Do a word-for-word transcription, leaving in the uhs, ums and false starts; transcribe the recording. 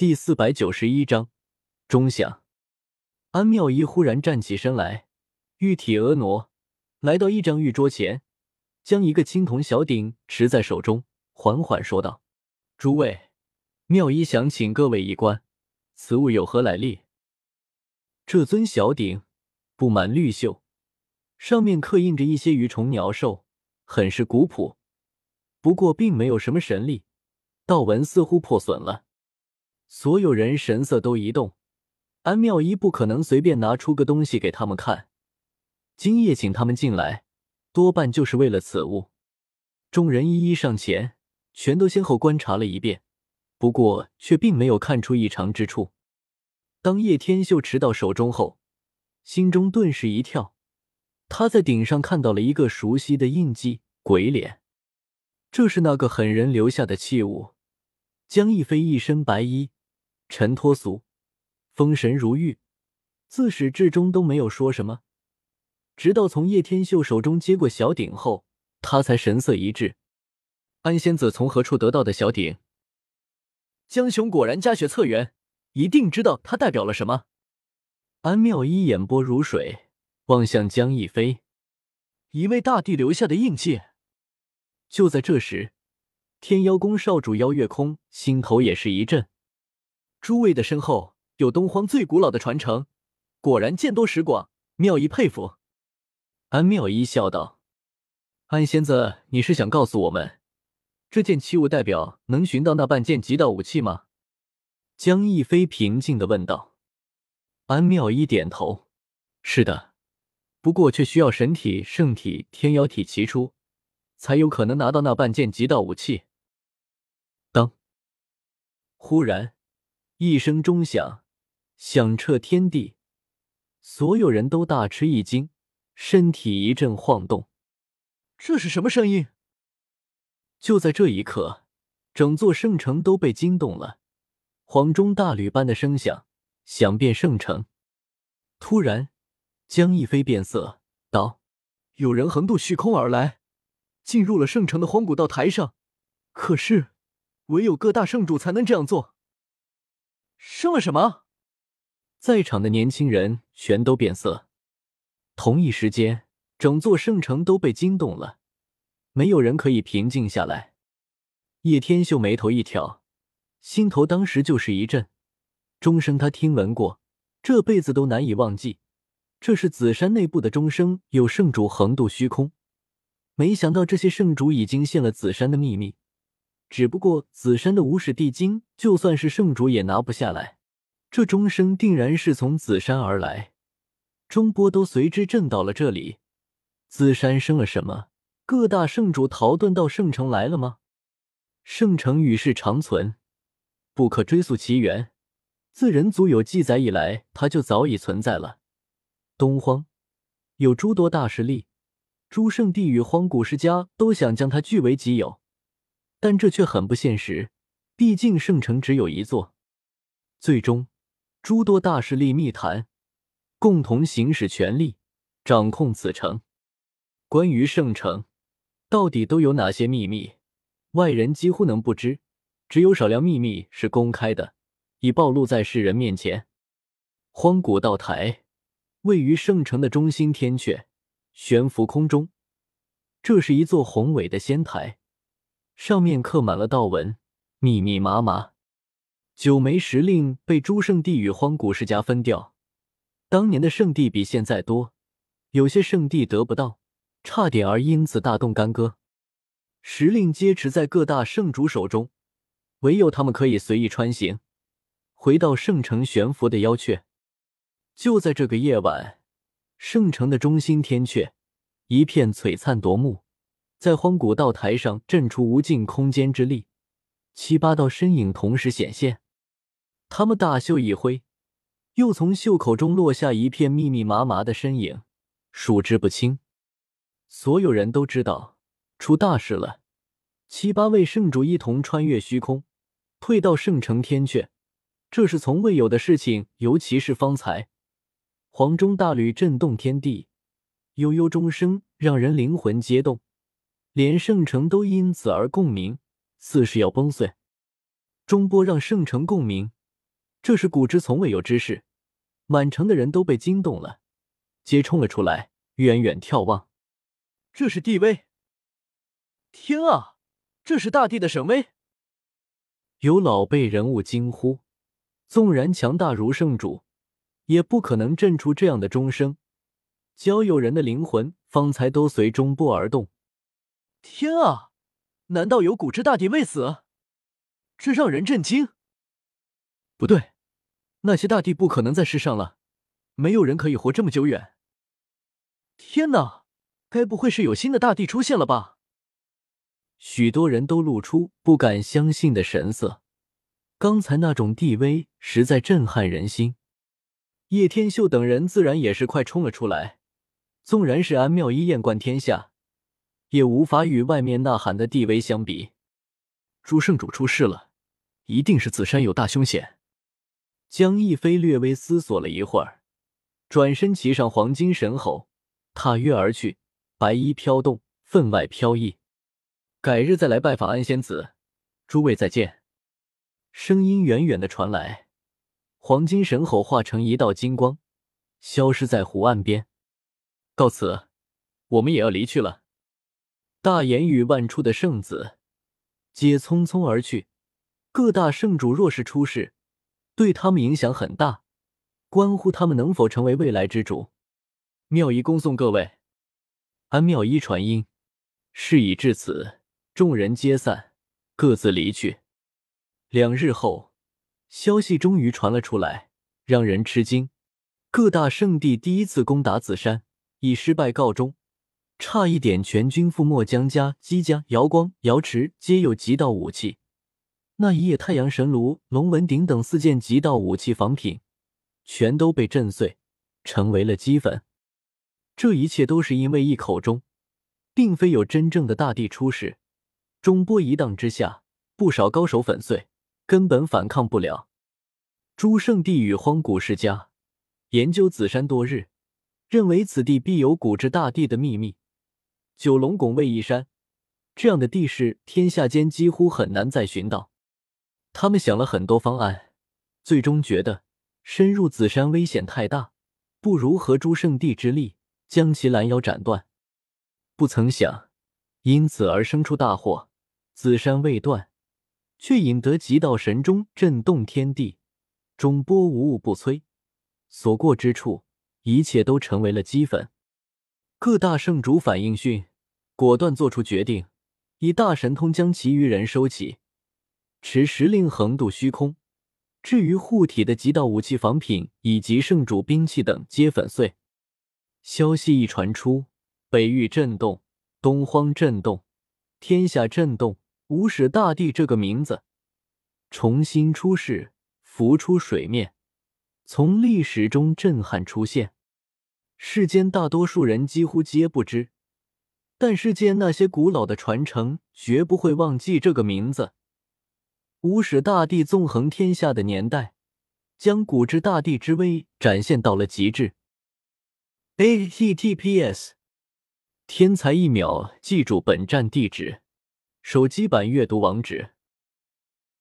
第四百九十一章钟响。安妙仪忽然站起身来，玉体婀娜，来到一张玉桌前，将一个青铜小鼎持在手中，缓缓说道：“诸位，妙仪想请各位一观，此物有何来历？”这尊小鼎布满绿锈，上面刻印着一些鱼虫鸟兽，很是古朴，不过并没有什么神力，道纹似乎破损了。所有人神色都一动，安妙仪不可能随便拿出个东西给他们看，今夜请他们进来，多半就是为了此物。众人一一上前，全都先后观察了一遍，不过却并没有看出异常之处。当叶天秀持到手中后，心中顿时一跳，他在顶上看到了一个熟悉的印记——鬼脸。这是那个狠人留下的器物。江一飞一身白衣，尘脱俗，风神如玉，自始至终都没有说什么，直到从叶天秀手中接过小鼎后，他才神色一滞。安仙子从何处得到的小鼎？江雄果然家学策源，一定知道它代表了什么。安妙仪眼波如水，望向江一飞。一位大帝留下的印记。就在这时，天妖宫少主妖月空心头也是一震。诸位的身后有东荒最古老的传承，果然见多识广，妙仪佩服。安妙仪笑道：“安仙子，你是想告诉我们，这件器物代表能寻到那半件极道武器吗？”江一飞平静地问道。安妙仪点头：“是的，不过却需要神体、圣体、天妖体齐出，才有可能拿到那半件极道武器。”当忽然一声钟响，响彻天地，所有人都大吃一惊，身体一阵晃动。这是什么声音？就在这一刻，整座圣城都被惊动了，黄钟大吕般的声响响遍圣城。突然江一飞变色道：“有人横渡虚空而来，进入了圣城的荒古道台上，可是唯有各大圣主才能这样做。”“生了什么？”在场的年轻人全都变色。同一时间，整座圣城都被惊动了，没有人可以平静下来。叶天秀眉头一挑，心头当时就是一震。钟声他听闻过，这辈子都难以忘记，这是紫山内部的钟声，有圣主横渡虚空。没想到这些圣主已经泄了紫山的秘密，只不过紫山的无始地经就算是圣主也拿不下来，这钟声定然是从紫山而来，钟波都随之震到了这里。紫山生了什么？各大圣主逃遁到圣城来了吗？圣城与世长存，不可追溯其源，自人族有记载以来，它就早已存在了。东荒有诸多大势力，诸圣地与荒古世家都想将它据为己有，但这却很不现实，毕竟圣城只有一座。最终诸多大势力密谈，共同行使权力，掌控此城。关于圣城到底都有哪些秘密，外人几乎能不知，只有少量秘密是公开的，已暴露在世人面前。荒古道台位于圣城的中心天阙，悬浮空中，这是一座宏伟的仙台，上面刻满了道纹，密密麻麻。九枚石令被诸圣地与荒古世家分掉，当年的圣地比现在多，有些圣地得不到，差点而因此大动干戈。石令皆持在各大圣主手中，唯有他们可以随意穿行，回到圣城悬浮的妖阙。就在这个夜晚，圣城的中心天阙一片璀璨夺目，在荒古道台上震出无尽空间之力，七八道身影同时显现，他们大袖一挥，又从袖口中落下一片密密麻麻的身影，数之不清。所有人都知道出大事了，七八位圣主一同穿越虚空，退到圣城天阙，这是从未有的事情。尤其是方才黄钟大吕震动天地，悠悠钟声让人灵魂皆动，连圣城都因此而共鸣，似是要崩碎。钟波让圣城共鸣，这是古之从未有之事，满城的人都被惊动了，皆冲了出来，远远眺望。这是帝威！天啊，这是大帝的神威！有老辈人物惊呼，纵然强大如圣主，也不可能震出这样的钟声。交友人的灵魂方才都随钟波而动。天啊，难道有古之大帝未死？这让人震惊。不对，那些大帝不可能在世上了，没有人可以活这么久远。天哪，该不会是有新的大帝出现了吧？许多人都露出不敢相信的神色，刚才那种帝威实在震撼人心。叶天秀等人自然也是快冲了出来，纵然是安妙一艳冠天下，也无法与外面呐喊的帝威相比。诸圣主出事了，一定是此山有大凶险。江逸飞略微思索了一会儿，转身骑上黄金神猴，踏月而去，白衣飘动，分外飘逸。改日再来拜访安仙子，诸位再见。声音远远的传来，黄金神猴化成一道金光，消失在湖岸边。告辞，我们也要离去了。大言语万出的圣子皆匆匆而去，各大圣主若是出世，对他们影响很大，关乎他们能否成为未来之主。妙仪恭送各位。安妙仪传音，事已至此，众人皆散，各自离去。两日后，消息终于传了出来，让人吃惊。各大圣地第一次攻打紫山，以失败告终，差一点全军覆没。江家、姬家、瑶光、瑶池皆有极道武器。那一夜，太阳神炉、龙纹鼎等四件极道武器仿品，全都被震碎，成为了齑粉。这一切都是因为一口钟，并非有真正的大帝出世。钟波一荡之下，不少高手粉碎，根本反抗不了。诸圣地与荒古世家研究紫山多日，认为此地必有古之大帝的秘密。九龙拱卫一山，这样的地势天下间几乎很难再寻到。他们想了很多方案，最终觉得深入紫山危险太大，不如合诸圣地之力，将其拦腰斩断。不曾想，因此而生出大祸。紫山未断，却引得极道神钟震动天地，钟波无物不摧，所过之处，一切都成为了齑粉。各大圣主反应迅，果断做出决定，以大神通将其余人收起，持时令横渡虚空。至于护体的极道武器仿品以及圣主兵器等皆粉碎。消息一传出，北域震动，东荒震动，天下震动，无始大帝这个名字重新出世，浮出水面，从历史中震撼出现。世间大多数人几乎皆不知，但世间那些古老的传承绝不会忘记这个名字。无始大帝纵横天下的年代，将古之大帝之威展现到了极致。https 天才一秒记住本站地址，手机版阅读网址。